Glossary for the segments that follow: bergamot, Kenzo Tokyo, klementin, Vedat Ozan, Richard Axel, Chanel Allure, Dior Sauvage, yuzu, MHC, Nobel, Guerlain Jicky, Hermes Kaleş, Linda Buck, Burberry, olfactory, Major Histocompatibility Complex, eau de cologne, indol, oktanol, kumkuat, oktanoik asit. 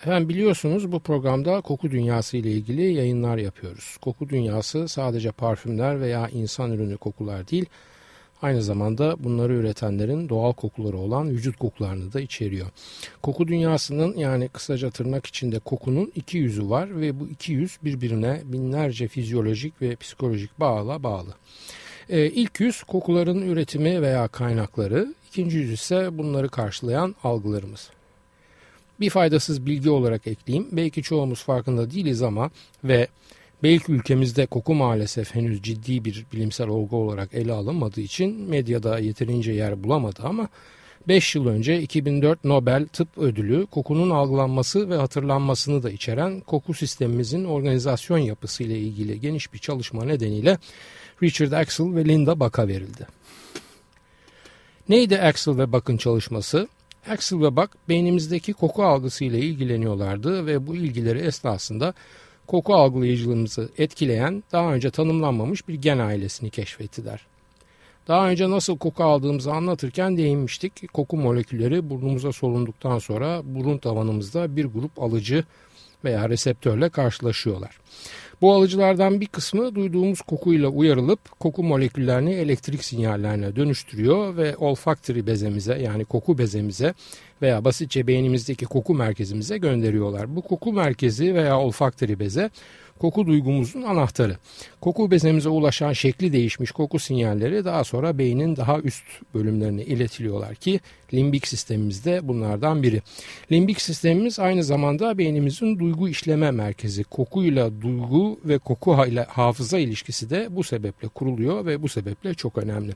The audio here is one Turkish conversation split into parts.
Efendim biliyorsunuz bu programda koku dünyası ile ilgili yayınlar yapıyoruz. Koku dünyası sadece parfümler veya insan ürünü kokular değil, aynı zamanda bunları üretenlerin doğal kokuları olan vücut kokularını da içeriyor. Koku dünyasının, yani kısaca tırnak içinde kokunun iki yüzü var ve bu iki yüz birbirine binlerce fizyolojik ve psikolojik bağla bağlı. İlk yüz kokuların üretimi veya kaynakları, ikinci yüz ise bunları karşılayan algılarımız. Bir faydasız bilgi olarak ekleyeyim. Belki çoğumuz farkında değiliz ama ve belki ülkemizde koku maalesef henüz ciddi bir bilimsel olgu olarak ele alınmadığı için medyada yeterince yer bulamadı ama 5 yıl önce 2004 Nobel Tıp Ödülü kokunun algılanması ve hatırlanmasını da içeren koku sistemimizin organizasyon yapısı ile ilgili geniş bir çalışma nedeniyle Richard Axel ve Linda Buck'a verildi. Neydi Axel ve Buck'ın çalışması? Axel ve Buck beynimizdeki koku algısıyla ilgileniyorlardı ve bu ilgileri esnasında koku algılayıcılığımızı etkileyen daha önce tanımlanmamış bir gen ailesini keşfettiler. Daha önce nasıl koku aldığımızı anlatırken değinmiştik. Koku molekülleri burnumuza solunduktan sonra burun tavanımızda bir grup alıcı veya reseptörle karşılaşıyorlar. Bu alıcılardan bir kısmı duyduğumuz kokuyla uyarılıp koku moleküllerini elektrik sinyallerine dönüştürüyor ve olfactory bezemize, yani koku bezemize veya basitçe beynimizdeki koku merkezimize gönderiyorlar. Bu koku merkezi veya olfactory beze koku duygumuzun anahtarı. Koku bezemize ulaşan şekli değişmiş koku sinyalleri daha sonra beynin daha üst bölümlerine iletiliyorlar ki limbik sistemimiz de bunlardan biri. Limbik sistemimiz aynı zamanda beynimizin duygu işleme merkezi. Kokuyla duygu ve koku ile hafıza ilişkisi de bu sebeple kuruluyor ve bu sebeple çok önemli.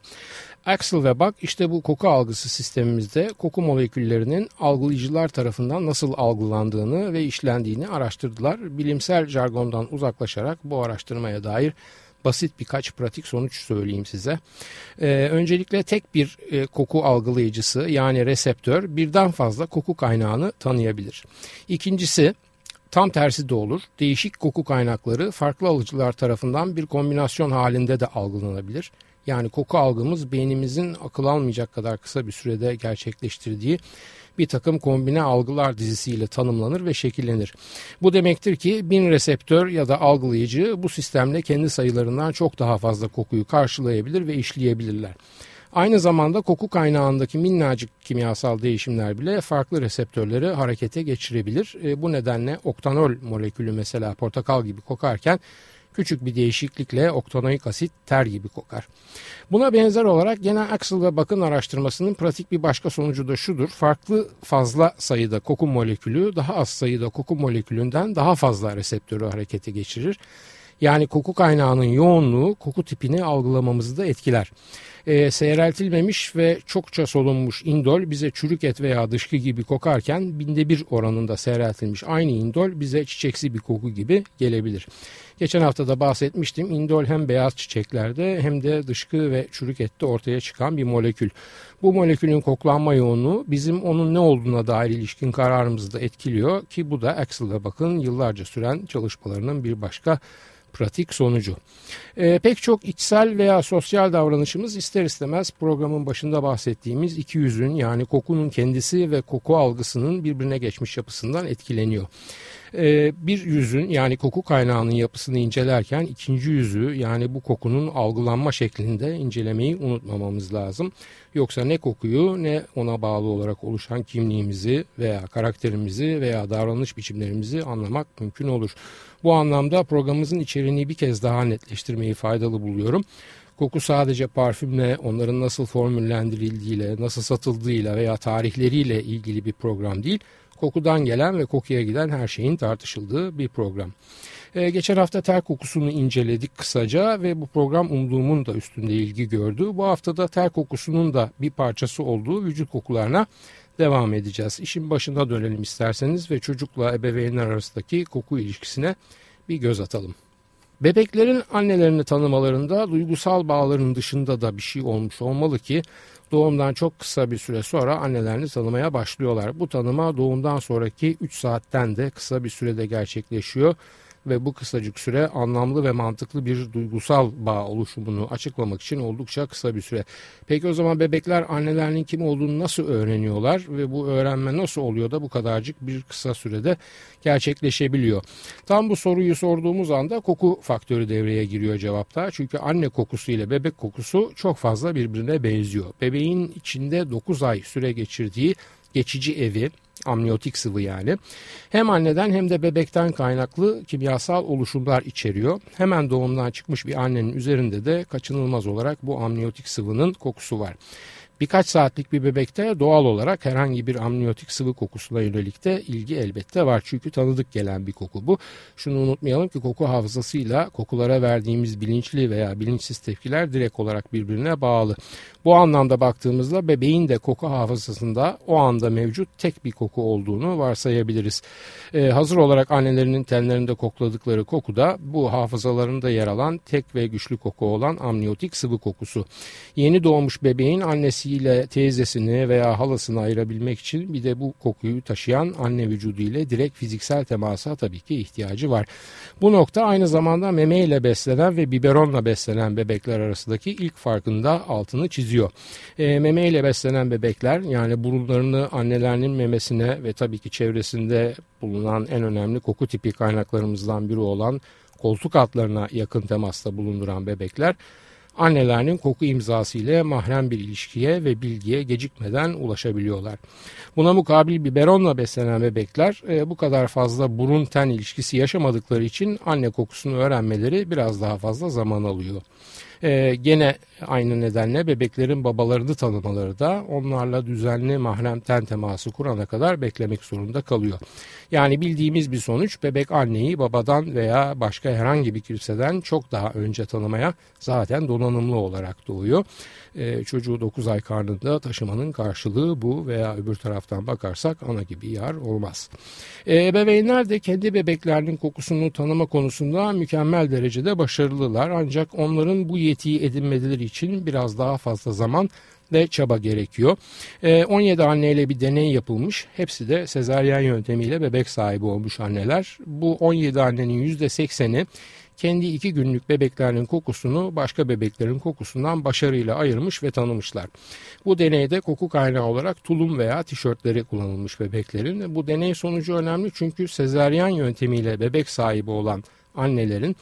Axel ve Buck işte bu koku algısı sistemimizde koku moleküllerinin algılayıcılar tarafından nasıl algılandığını ve işlendiğini araştırdılar. Bilimsel jargondan uzaklaşarak bu araştırmaya dair basit birkaç pratik sonuç söyleyeyim size. Öncelikle tek bir koku algılayıcısı, yani reseptör, birden fazla koku kaynağını tanıyabilir. İkincisi, tam tersi de olur. Değişik koku kaynakları farklı alıcılar tarafından bir kombinasyon halinde de algılanabilir. Yani koku algımız beynimizin akıl almayacak kadar kısa bir sürede gerçekleştirdiği bir takım kombine algılar dizisiyle tanımlanır ve şekillenir. Bu demektir ki 1000 reseptör ya da algılayıcı bu sistemle kendi sayılarından çok daha fazla kokuyu karşılayabilir ve işleyebilirler. Aynı zamanda koku kaynağındaki minnacık kimyasal değişimler bile farklı reseptörleri harekete geçirebilir. Bu nedenle oktanol molekülü mesela portakal gibi kokarken küçük bir değişiklikle oktanoik asit ter gibi kokar. Buna benzer olarak gene Axel ve Buck'ın araştırmasının pratik bir başka sonucu da şudur. Farklı fazla sayıda koku molekülü daha az sayıda koku molekülünden daha fazla reseptörü harekete geçirir. Yani koku kaynağının yoğunluğu koku tipini algılamamızı da etkiler. Seyreltilmemiş ve çokça solunmuş indol bize çürük et veya dışkı gibi kokarken 1/1000 oranında seyreltilmiş aynı indol bize çiçeksi bir koku gibi gelebilir. Geçen hafta da bahsetmiştim, indol hem beyaz çiçeklerde hem de dışkı ve çürük ette ortaya çıkan bir molekül. Bu molekülün koklanma yoğunluğu bizim onun ne olduğuna dair ilişkin kararımızı da etkiliyor ki bu da Axel ve Buck'ın yıllarca süren çalışmalarının bir başka pratik sonucu. Pek çok içsel veya sosyal davranışımız ister istemez programın başında bahsettiğimiz iki yüzün, yani kokunun kendisi ve koku algısının birbirine geçmiş yapısından etkileniyor. Bir yüzün, yani koku kaynağının yapısını incelerken ikinci yüzü, yani bu kokunun algılanma şeklinde incelemeyi unutmamamız lazım. Yoksa ne kokuyu ne ona bağlı olarak oluşan kimliğimizi veya karakterimizi veya davranış biçimlerimizi anlamak mümkün olur. Bu anlamda programımızın içeriğini bir kez daha netleştirmeyi faydalı buluyorum. Koku sadece parfümle, onların nasıl formüllendirildiğiyle, nasıl satıldığıyla veya tarihleriyle ilgili bir program değil. Kokudan gelen ve kokuya giden her şeyin tartışıldığı bir program. Geçen hafta ter kokusunu inceledik kısaca ve bu program umduğumun da üstünde ilgi gördü. Bu hafta da ter kokusunun da bir parçası olduğu vücut kokularına devam edeceğiz. İşin başına dönelim isterseniz ve çocukla ebeveynler arasındaki koku ilişkisine bir göz atalım. Bebeklerin annelerini tanımalarında duygusal bağların dışında da bir şey olmuş olmalı ki doğumdan çok kısa bir süre sonra annelerini tanımaya başlıyorlar. Bu tanıma doğumdan sonraki 3 saatten de kısa bir sürede gerçekleşiyor ve bu kısacık süre anlamlı ve mantıklı bir duygusal bağ oluşumunu açıklamak için oldukça kısa bir süre. Peki o zaman bebekler annelerinin kim olduğunu nasıl öğreniyorlar ve bu öğrenme nasıl oluyor da bu kadarcık bir kısa sürede gerçekleşebiliyor? Tam bu soruyu sorduğumuz anda koku faktörü devreye giriyor cevapta. Çünkü anne kokusu ile bebek kokusu çok fazla birbirine benziyor. Bebeğin içinde 9 ay süre geçirdiği geçici evi, amniyotik sıvı yani, hem anneden hem de bebekten kaynaklı kimyasal oluşumlar içeriyor. Hemen doğumdan çıkmış bir annenin üzerinde de kaçınılmaz olarak bu amniyotik sıvının kokusu var. Birkaç saatlik bir bebekte doğal olarak herhangi bir amniyotik sıvı kokusuna yönelik de ilgi elbette var. Çünkü tanıdık gelen bir koku bu. Şunu unutmayalım ki koku hafızasıyla kokulara verdiğimiz bilinçli veya bilinçsiz tepkiler direkt olarak birbirine bağlı. Bu anlamda baktığımızda bebeğin de koku hafızasında o anda mevcut tek bir koku olduğunu varsayabiliriz. Hazır olarak annelerinin tenlerinde kokladıkları koku da bu hafızalarında yer alan tek ve güçlü koku olan amniyotik sıvı kokusu. Yeni doğmuş bebeğin annesiyle teyzesini veya halasını ayırabilmek için bir de bu kokuyu taşıyan anne vücudu ile direkt fiziksel temasa tabii ki ihtiyacı var. Bu nokta aynı zamanda meme ile beslenen ve biberonla beslenen bebekler arasındaki ilk farkın da altını çiziyor. Meme ile beslenen bebekler, yani burunlarını annelerinin memesine ve tabii ki çevresinde bulunan en önemli koku tipi kaynaklarımızdan biri olan koltuk altlarına yakın temasta bulunduran bebekler, annelerinin koku imzası ile mahrem bir ilişkiye ve bilgiye gecikmeden ulaşabiliyorlar. Buna mukabil biberonla beslenen bebekler bu kadar fazla burun ten ilişkisi yaşamadıkları için anne kokusunu öğrenmeleri biraz daha fazla zaman alıyor. Gene aynı nedenle bebeklerin babalarını tanımaları da onlarla düzenli mahrem ten teması kurana kadar beklemek zorunda kalıyor. Yani bildiğimiz bir sonuç, bebek anneyi babadan veya başka herhangi bir kimseden çok daha önce tanımaya zaten donanımlı olarak doğuyor. Çocuğu 9 ay karnında taşımanın karşılığı bu veya öbür taraftan bakarsak ana gibi yar olmaz. Ebeveynler de kendi bebeklerinin kokusunu tanıma konusunda mükemmel derecede başarılılar, ancak onların bu yetiyi edinmeleri için biraz daha fazla zaman ve çaba gerekiyor. 17 anneyle bir deney yapılmış. Hepsi de sezaryen yöntemiyle bebek sahibi olmuş anneler. Bu 17 annenin %80'i kendi 2 günlük bebeklerinin kokusunu başka bebeklerin kokusundan başarıyla ayırmış ve tanımışlar. Bu deneyde koku kaynağı olarak tulum veya tişörtleri kullanılmış bebeklerin. Bu deney sonucu önemli çünkü sezaryen yöntemiyle bebek sahibi olan annelerin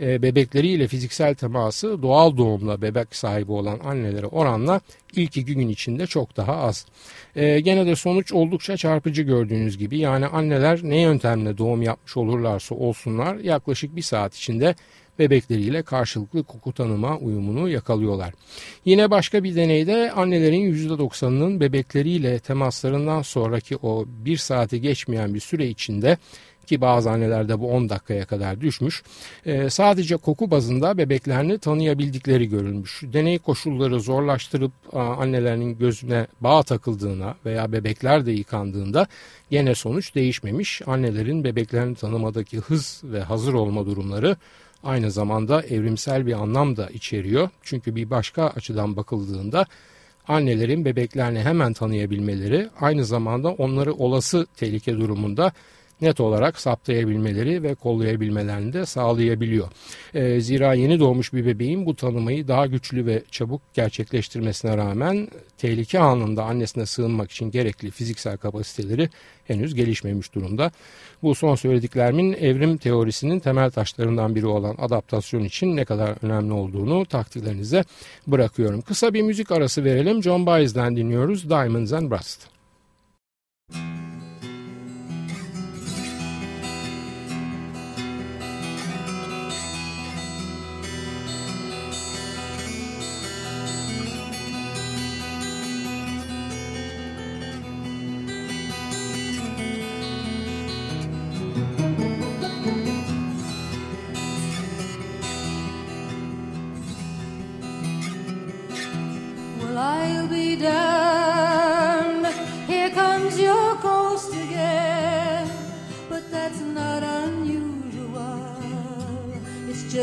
bebekleriyle fiziksel teması doğal doğumla bebek sahibi olan annelere oranla ilk 2 gün içinde çok daha az. Gene de sonuç oldukça çarpıcı gördüğünüz gibi. Yani anneler ne yöntemle doğum yapmış olurlarsa olsunlar yaklaşık bir saat içinde bebekleriyle karşılıklı koku tanıma uyumunu yakalıyorlar. Yine başka bir deneyde annelerin %90'ının bebekleriyle temaslarından sonraki o 1 saati geçmeyen bir süre içinde, ki bazı annelerde bu 10 dakikaya kadar düşmüş, sadece koku bazında bebeklerini tanıyabildikleri görülmüş. Deney koşulları zorlaştırıp annelerinin gözüne bağ takıldığına veya bebekler de yıkandığında gene sonuç değişmemiş. Annelerin bebeklerini tanımadaki hız ve hazır olma durumları aynı zamanda evrimsel bir anlam da içeriyor. Çünkü bir başka açıdan bakıldığında annelerin bebeklerini hemen tanıyabilmeleri aynı zamanda onları olası tehlike durumunda net olarak saptayabilmeleri ve kollayabilmelerini de sağlayabiliyor. Zira yeni doğmuş bir bebeğin bu tanımayı daha güçlü ve çabuk gerçekleştirmesine rağmen tehlike anında annesine sığınmak için gerekli fiziksel kapasiteleri henüz gelişmemiş durumda. Bu son söylediklerimin evrim teorisinin temel taşlarından biri olan adaptasyon için ne kadar önemli olduğunu takdirlerinize bırakıyorum. Kısa bir müzik arası verelim. John Baez'den dinliyoruz. Diamonds and Rust. I'll be damned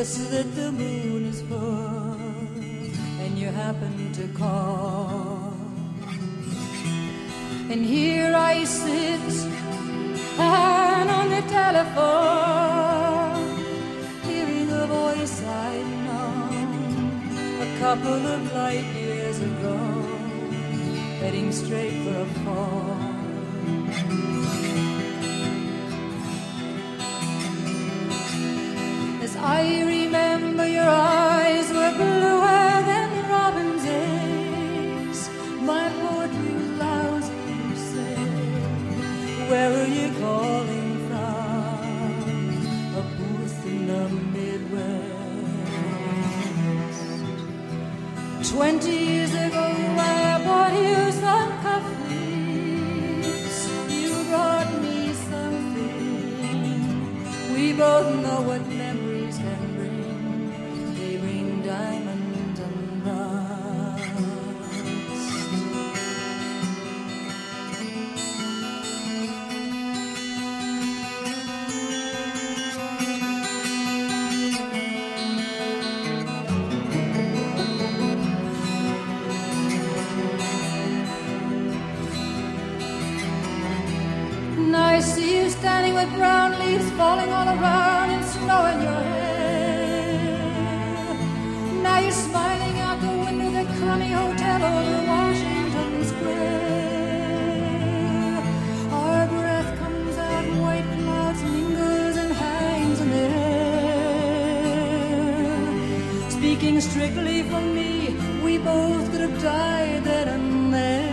just that the moon is full and you happen to call. And here I sit, and on the telephone, hearing a voice I know a couple of light years ago, heading straight for a fall. I remember your eyes were bluer than robin's eggs. My poetry was lousy, you said. Where are you calling from? A booth in the Midwest. 20 years ago I bought you some cufflinks. You brought me something. We both know what brown leaves falling all around and snow in your hair. Now you're smiling out the window of the crummy hotel over Washington Square. Our breath comes out, white clouds lingers and hangs in the air. Speaking strictly for me, we both could have died then and there.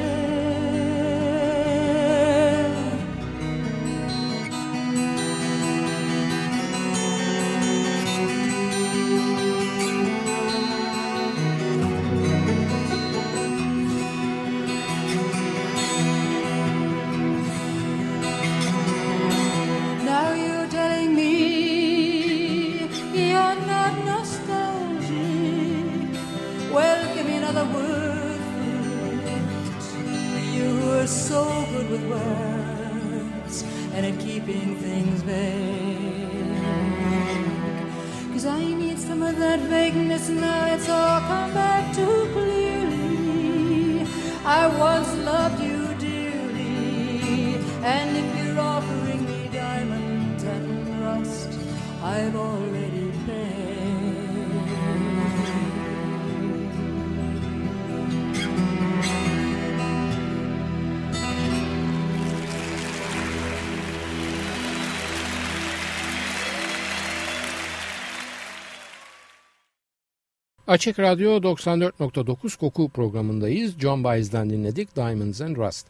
Açık Radyo 94.9 koku programındayız. John Baez'den dinledik Diamonds and Rust.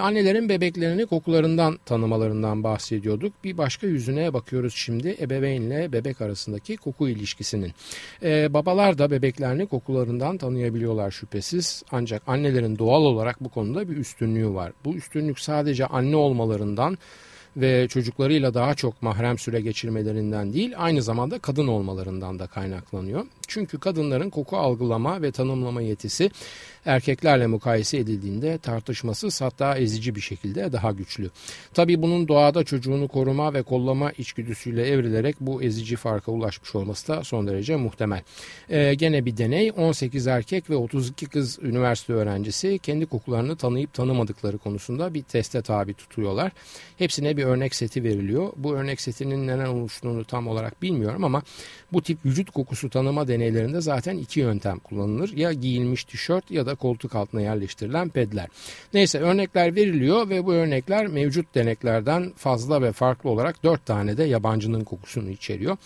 Annelerin bebeklerini kokularından tanımalarından bahsediyorduk. Bir başka yüzüne bakıyoruz şimdi, ebeveynle bebek arasındaki koku ilişkisinin. Babalar da bebeklerini kokularından tanıyabiliyorlar şüphesiz. Ancak annelerin doğal olarak bu konuda bir üstünlüğü var. Bu üstünlük sadece anne olmalarından ve çocuklarıyla daha çok mahrem süre geçirmelerinden değil, aynı zamanda kadın olmalarından da kaynaklanıyor. Çünkü kadınların koku algılama ve tanımlama yetisi erkeklerle mukayese edildiğinde tartışmasız, hatta ezici bir şekilde daha güçlü. Tabii bunun doğada çocuğunu koruma ve kollama içgüdüsüyle evrilerek bu ezici farka ulaşmış olması da son derece muhtemel. Gene bir deney, 18 erkek ve 32 kız üniversite öğrencisi kendi kokularını tanıyıp tanımadıkları konusunda bir teste tabi tutuyorlar. Hepsine bir örnek seti veriliyor. Bu örnek setinin neden oluştuğunu tam olarak bilmiyorum ama bu tip vücut kokusu tanıma deneylerinde zaten iki yöntem kullanılır. Ya giyilmiş tişört ya da koltuk altına yerleştirilen pedler. Neyse, örnekler veriliyor ve bu örnekler mevcut deneklerden fazla ve farklı olarak 4 tane de yabancının kokusunu içeriyor.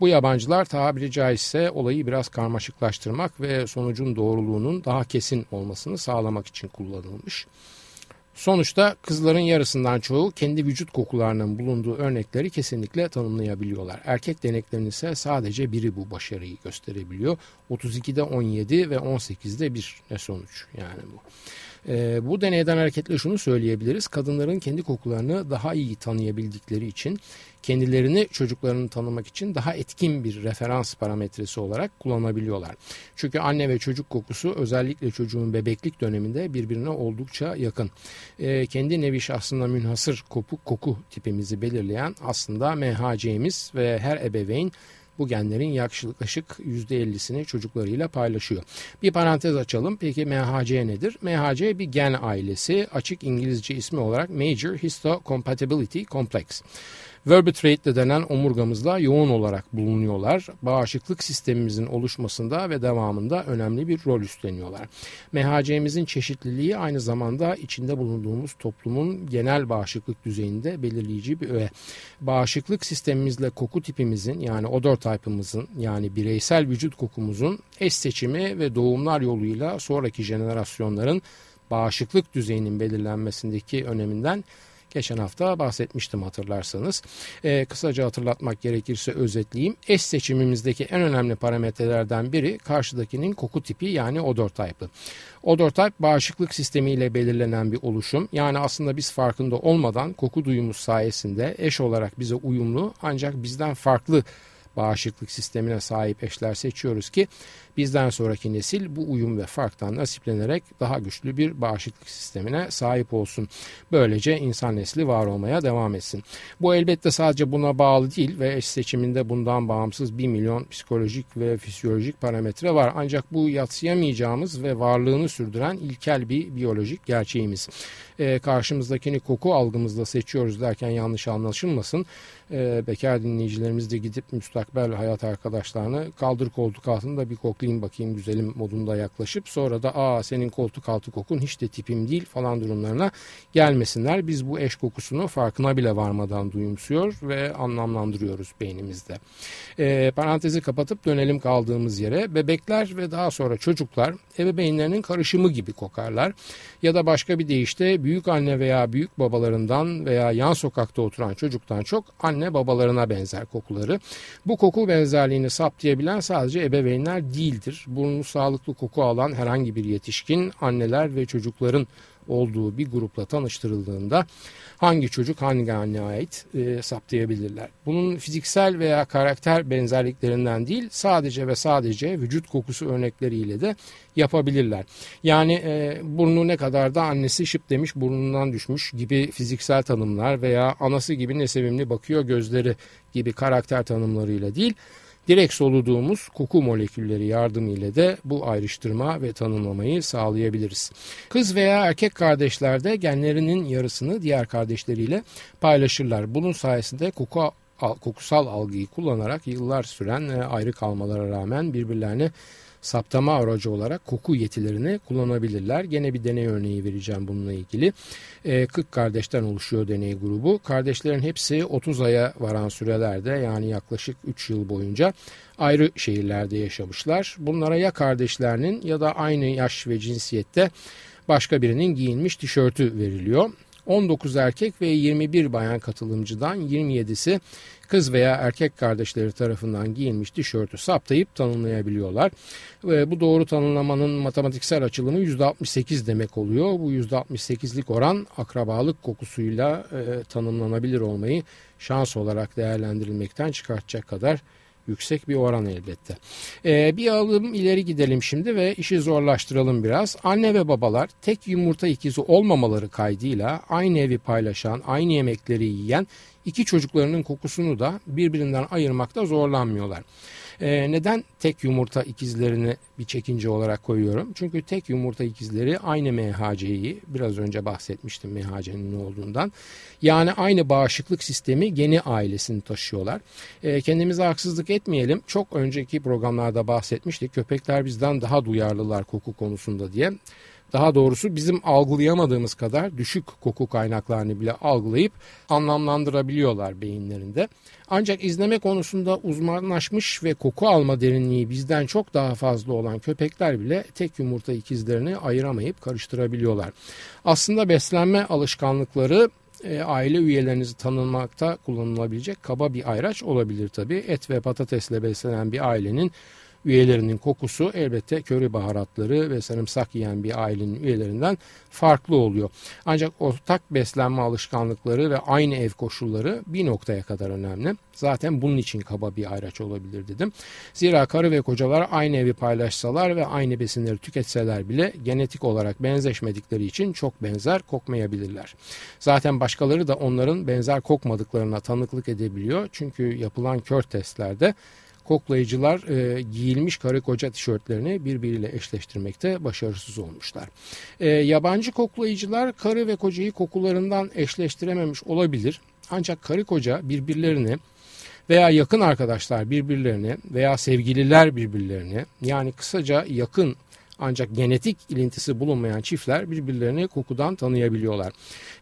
Bu yabancılar tabiri caizse olayı biraz karmaşıklaştırmak ve sonucun doğruluğunun daha kesin olmasını sağlamak için kullanılmış. Sonuçta kızların yarısından çoğu kendi vücut kokularının bulunduğu örnekleri kesinlikle tanımlayabiliyorlar. Erkek deneklerinin ise sadece biri bu başarıyı gösterebiliyor. 32'de 17 ve 18'de 1 ne sonuç yani bu. Bu deneyden hareketle şunu söyleyebiliriz. Kadınların kendi kokularını daha iyi tanıyabildikleri için kendilerini çocuklarını tanımak için daha etkin bir referans parametresi olarak kullanabiliyorlar. Çünkü anne ve çocuk kokusu özellikle çocuğun bebeklik döneminde birbirine oldukça yakın. Kendi nevi şahsına münhasır koku tipimizi belirleyen aslında MHC'miz ve her ebeveyn bu genlerin yaklaşık %50'sini çocuklarıyla paylaşıyor. Bir parantez açalım. Peki MHC nedir? MHC bir gen ailesi. Açık İngilizce ismi olarak Major Histocompatibility Complex. Vertebrate denen omurgamızla yoğun olarak bulunuyorlar. Bağışıklık sistemimizin oluşmasında ve devamında önemli bir rol üstleniyorlar. MHC'mizin çeşitliliği aynı zamanda içinde bulunduğumuz toplumun genel bağışıklık düzeyinde belirleyici bir öğe. Bağışıklık sistemimizle koku tipimizin yani odor type'ımızın yani bireysel vücut kokumuzun eş seçimi ve doğumlar yoluyla sonraki jenerasyonların bağışıklık düzeyinin belirlenmesindeki öneminden geçen hafta bahsetmiştim hatırlarsanız. Kısaca hatırlatmak gerekirse özetleyeyim. Eş seçimimizdeki en önemli parametrelerden biri karşıdakinin koku tipi yani odor type'ı. Odor type bağışıklık sistemiyle belirlenen bir oluşum. Yani aslında biz farkında olmadan koku duyumuz sayesinde eş olarak bize uyumlu ancak bizden farklı bağışıklık sistemine sahip eşler seçiyoruz ki bizden sonraki nesil bu uyum ve farktan nasiplenerek daha güçlü bir bağışıklık sistemine sahip olsun. Böylece insan nesli var olmaya devam etsin. Bu elbette sadece buna bağlı değil ve eş seçiminde bundan bağımsız 1 milyon psikolojik ve fizyolojik parametre var. Ancak bu yadsıyamayacağımız ve varlığını sürdüren ilkel bir biyolojik gerçeğimiz. Karşımızdakini koku algımızla seçiyoruz derken yanlış anlaşılmasın. Bekar dinleyicilerimiz de gidip müstakbel hayat arkadaşlarını kaldır koltuk altında bir koklayayım bakayım güzelim modunda yaklaşıp sonra da senin koltuk altı kokun hiç de tipim değil falan durumlarına gelmesinler. Biz bu eş kokusunu farkına bile varmadan duyumsuyor ve anlamlandırıyoruz beynimizde. Parantezi kapatıp dönelim kaldığımız yere. Bebekler ve daha sonra çocuklar ebeveynlerinin karışımı gibi kokarlar ya da başka bir deyişle büyük anne veya büyük babalarından veya yan sokakta oturan çocuktan çok anne babalarına benzer kokuları. Bu koku benzerliğini saptayabilen sadece ebeveynler değildir. Burnu sağlıklı koku alan herhangi bir yetişkin anneler ve çocukların olduğu bir grupla tanıştırıldığında hangi çocuk hangi anneye ait saptayabilirler. Bunun fiziksel veya karakter benzerliklerinden değil sadece ve sadece vücut kokusu örnekleriyle de yapabilirler. Yani burnu ne kadar da annesi şıp demiş burnundan düşmüş gibi fiziksel tanımlar veya anası gibi ne sevimli bakıyor gözleri gibi karakter tanımlarıyla değil direkt soluduğumuz koku molekülleri yardımıyla da bu ayrıştırma ve tanımlamayı sağlayabiliriz. Kız veya erkek kardeşler de genlerinin yarısını diğer kardeşleriyle paylaşırlar. Bunun sayesinde kokusal algıyı kullanarak yıllar süren ayrı kalmalara rağmen birbirlerine saptama aracı olarak koku yetilerini kullanabilirler. Gene bir deney örneği vereceğim bununla ilgili. 40 kardeşten oluşuyor deney grubu. Kardeşlerin hepsi 30 aya varan sürelerde yani yaklaşık 3 yıl boyunca ayrı şehirlerde yaşamışlar. Bunlara ya kardeşlerinin ya da aynı yaş ve cinsiyette başka birinin giyinmiş tişörtü veriliyor. 19 erkek ve 21 bayan katılımcıdan 27'si kız veya erkek kardeşleri tarafından giyilmiş tişörtü saptayıp tanımlayabiliyorlar. Ve bu doğru tanımlamanın matematiksel açılımı %68 demek oluyor. Bu %68'lik oran akrabalık kokusuyla tanımlanabilir olmayı şans olarak değerlendirilmekten çıkartacak kadar yüksek bir oran elbette. Bir adım ileri gidelim şimdi ve işi zorlaştıralım biraz. Anne ve babalar tek yumurta ikizi olmamaları kaydıyla aynı evi paylaşan, aynı yemekleri yiyen iki çocuklarının kokusunu da birbirinden ayırmakta zorlanmıyorlar. Neden tek yumurta ikizlerini bir çekince olarak koyuyorum? Çünkü tek yumurta ikizleri aynı MHC'yi biraz önce bahsetmiştim MHC'nin ne olduğundan. Yani aynı bağışıklık sistemi geni ailesini taşıyorlar. Kendimize haksızlık etmeyelim. Çok önceki programlarda bahsetmiştik. Köpekler bizden daha duyarlılar koku konusunda diye. Daha doğrusu bizim algılayamadığımız kadar düşük koku kaynaklarını bile algılayıp anlamlandırabiliyorlar beyinlerinde. Ancak izleme konusunda uzmanlaşmış ve koku alma derinliği bizden çok daha fazla olan köpekler bile tek yumurta ikizlerini ayıramayıp karıştırabiliyorlar. Aslında beslenme alışkanlıkları aile üyelerinizi tanımakta kullanılabilecek kaba bir ayraç olabilir tabii. Et ve patatesle beslenen bir ailenin üyelerinin kokusu elbette köri baharatları ve sarımsak yiyen bir ailenin üyelerinden farklı oluyor. Ancak ortak beslenme alışkanlıkları ve aynı ev koşulları bir noktaya kadar önemli. Zaten bunun için kaba bir ayraç olabilir dedim. Zira karı ve kocalar aynı evi paylaşsalar ve aynı besinleri tüketseler bile genetik olarak benzeşmedikleri için çok benzer kokmayabilirler. Zaten başkaları da onların benzer kokmadıklarına tanıklık edebiliyor. Çünkü yapılan kör testlerde koklayıcılar giyilmiş karı koca tişörtlerini birbiriyle eşleştirmekte başarısız olmuşlar. Yabancı koklayıcılar karı ve kocayı kokularından eşleştirememiş olabilir. Ancak karı koca birbirlerini veya yakın arkadaşlar birbirlerini veya sevgililer birbirlerini, yani kısaca yakın ancak genetik ilintisi bulunmayan çiftler birbirlerini kokudan tanıyabiliyorlar.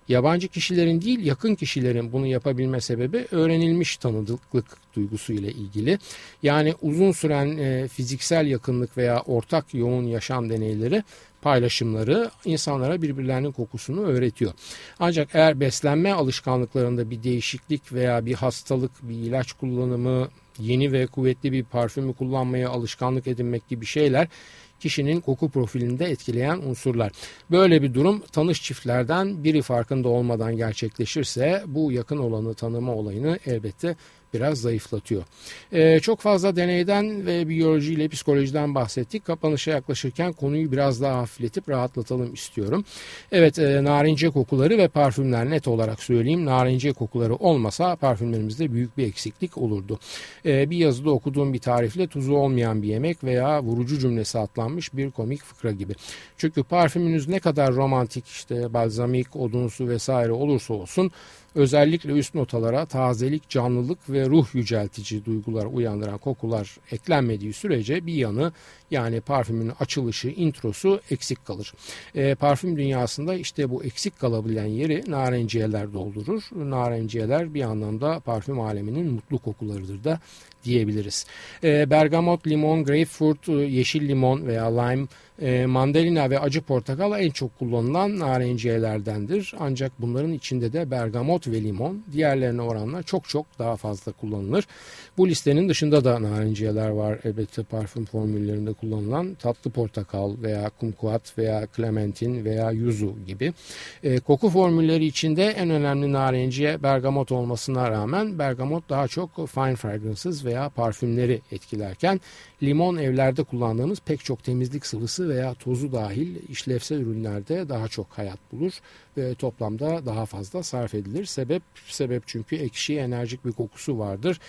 Yabancı kişilerin değil, yakın kişilerin bunu yapabilme sebebi öğrenilmiş tanıdıklık duygusu ile ilgili. Yani uzun süren fiziksel yakınlık veya ortak yoğun yaşam deneyleri, paylaşımları insanlara birbirlerinin kokusunu öğretiyor. Ancak eğer beslenme alışkanlıklarında bir değişiklik veya bir hastalık, bir ilaç kullanımı, yeni ve kuvvetli bir parfümü kullanmaya alışkanlık edinmek gibi şeyler kişinin koku profilinde etkileyen unsurlar. Böyle bir durum tanış çiftlerden biri farkında olmadan gerçekleşirse bu yakın olanı tanıma olayını elbette biraz zayıflatıyor. Çok fazla deneyden ve biyolojiyle psikolojiden bahsettik. Kapanışa yaklaşırken konuyu biraz daha hafifletip rahatlatalım istiyorum. Evet, narenciye kokuları ve parfümler, net olarak söyleyeyim. Narenciye kokuları olmasa parfümlerimizde büyük bir eksiklik olurdu. Bir yazıda okuduğum bir tarifle tuzu olmayan bir yemek veya vurucu cümlesi atlanmış bir komik fıkra gibi. Çünkü parfümünüz ne kadar romantik, işte balzamik, odunsu vesaire olursa olsun, özellikle üst notalara tazelik, canlılık ve ruh yüceltici duygular uyandıran kokular eklenmediği sürece bir yanı, yani parfümün açılışı, introsu eksik kalır. Parfüm dünyasında işte bu eksik kalabilen yeri narenciyeler doldurur. Narenciyeler bir anlamda parfüm aleminin mutlu kokularıdır da diyebiliriz. Bergamot, limon, grapefruit, yeşil limon veya lime, mandalina ve acı portakal en çok kullanılan narenciyelerdendir. Ancak bunların içinde de bergamot ve limon diğerlerine oranla çok çok daha fazla kullanılır. Bu listenin dışında da narenciyeler var. Elbette parfüm formüllerinde kullanılan tatlı portakal veya kumkuat veya klementin veya yuzu gibi. Koku formülleri içinde en önemli narenciye bergamot olmasına rağmen bergamot daha çok fine fragrances veya parfümleri etkilerken limon evlerde kullandığımız pek çok temizlik sıvısı veya tozu dahil işlevsel ürünlerde daha çok hayat bulur ve toplamda daha fazla sarf edilir. Sebep çünkü ekşi, enerjik bir kokusu vardır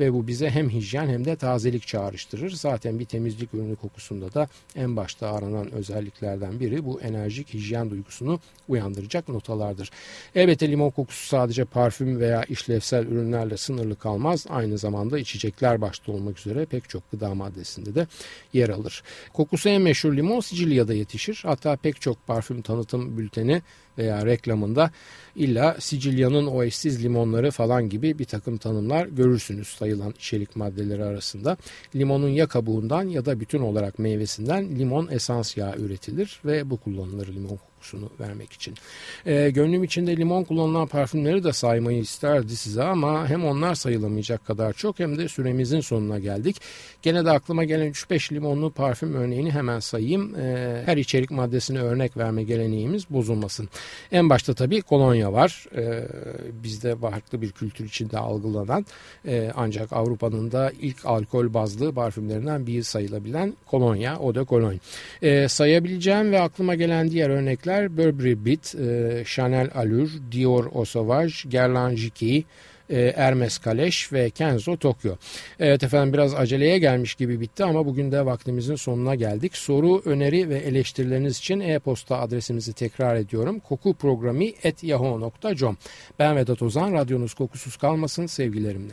ve bu bize hem hijyen hem de tazelik çağrıştırır. Zaten bir temizlik ürünü kokusunda da en başta aranan özelliklerden biri bu enerjik hijyen duygusunu uyandıracak notalardır. Elbette limon kokusu sadece parfüm veya işlevsel ürünlerle sınırlı kalmaz. Aynı zamanda içecekler başta olmak üzere pek çok gıda maddesinde de yer alır. Kokusu en meşhur limon Sicilya'da yetişir. Hatta pek çok parfüm tanıtım bülteni veya reklamında illa Sicilya'nın o eşsiz limonları falan gibi bir takım tanımlar görürsünüz sayılan içerik maddeleri arasında. Limonun ya kabuğundan ya da bütün olarak meyvesinden limon esans yağı üretilir ve bu kullanılır limon kokusunu vermek için. Gönlüm içinde limon kullanılan parfümleri de saymayı isterdi size ama hem onlar sayılamayacak kadar çok hem de süremizin sonuna geldik. Gene de aklıma gelen 3-5 limonlu parfüm örneğini hemen sayayım. Her içerik maddesine örnek verme geleneğimiz bozulmasın. En başta tabii kolonya var. Bizde farklı bir kültür içinde algılanan ancak Avrupa'nın da ilk alkol bazlı parfümlerinden biri sayılabilen kolonya, eau de cologne. Sayabileceğim ve aklıma gelen diğer örnekler Burberry Bit, Chanel Allure, Dior Sauvage, Guerlain Jicky, Hermes Kaleş ve Kenzo Tokyo. Evet efendim, biraz aceleye gelmiş gibi bitti ama bugün de vaktimizin sonuna geldik. Soru, öneri ve eleştirileriniz için e-posta adresimizi tekrar ediyorum. kokuprogrami@yahoo.com. Ben Vedat Ozan, radyonuz kokusuz kalmasın, sevgilerimle.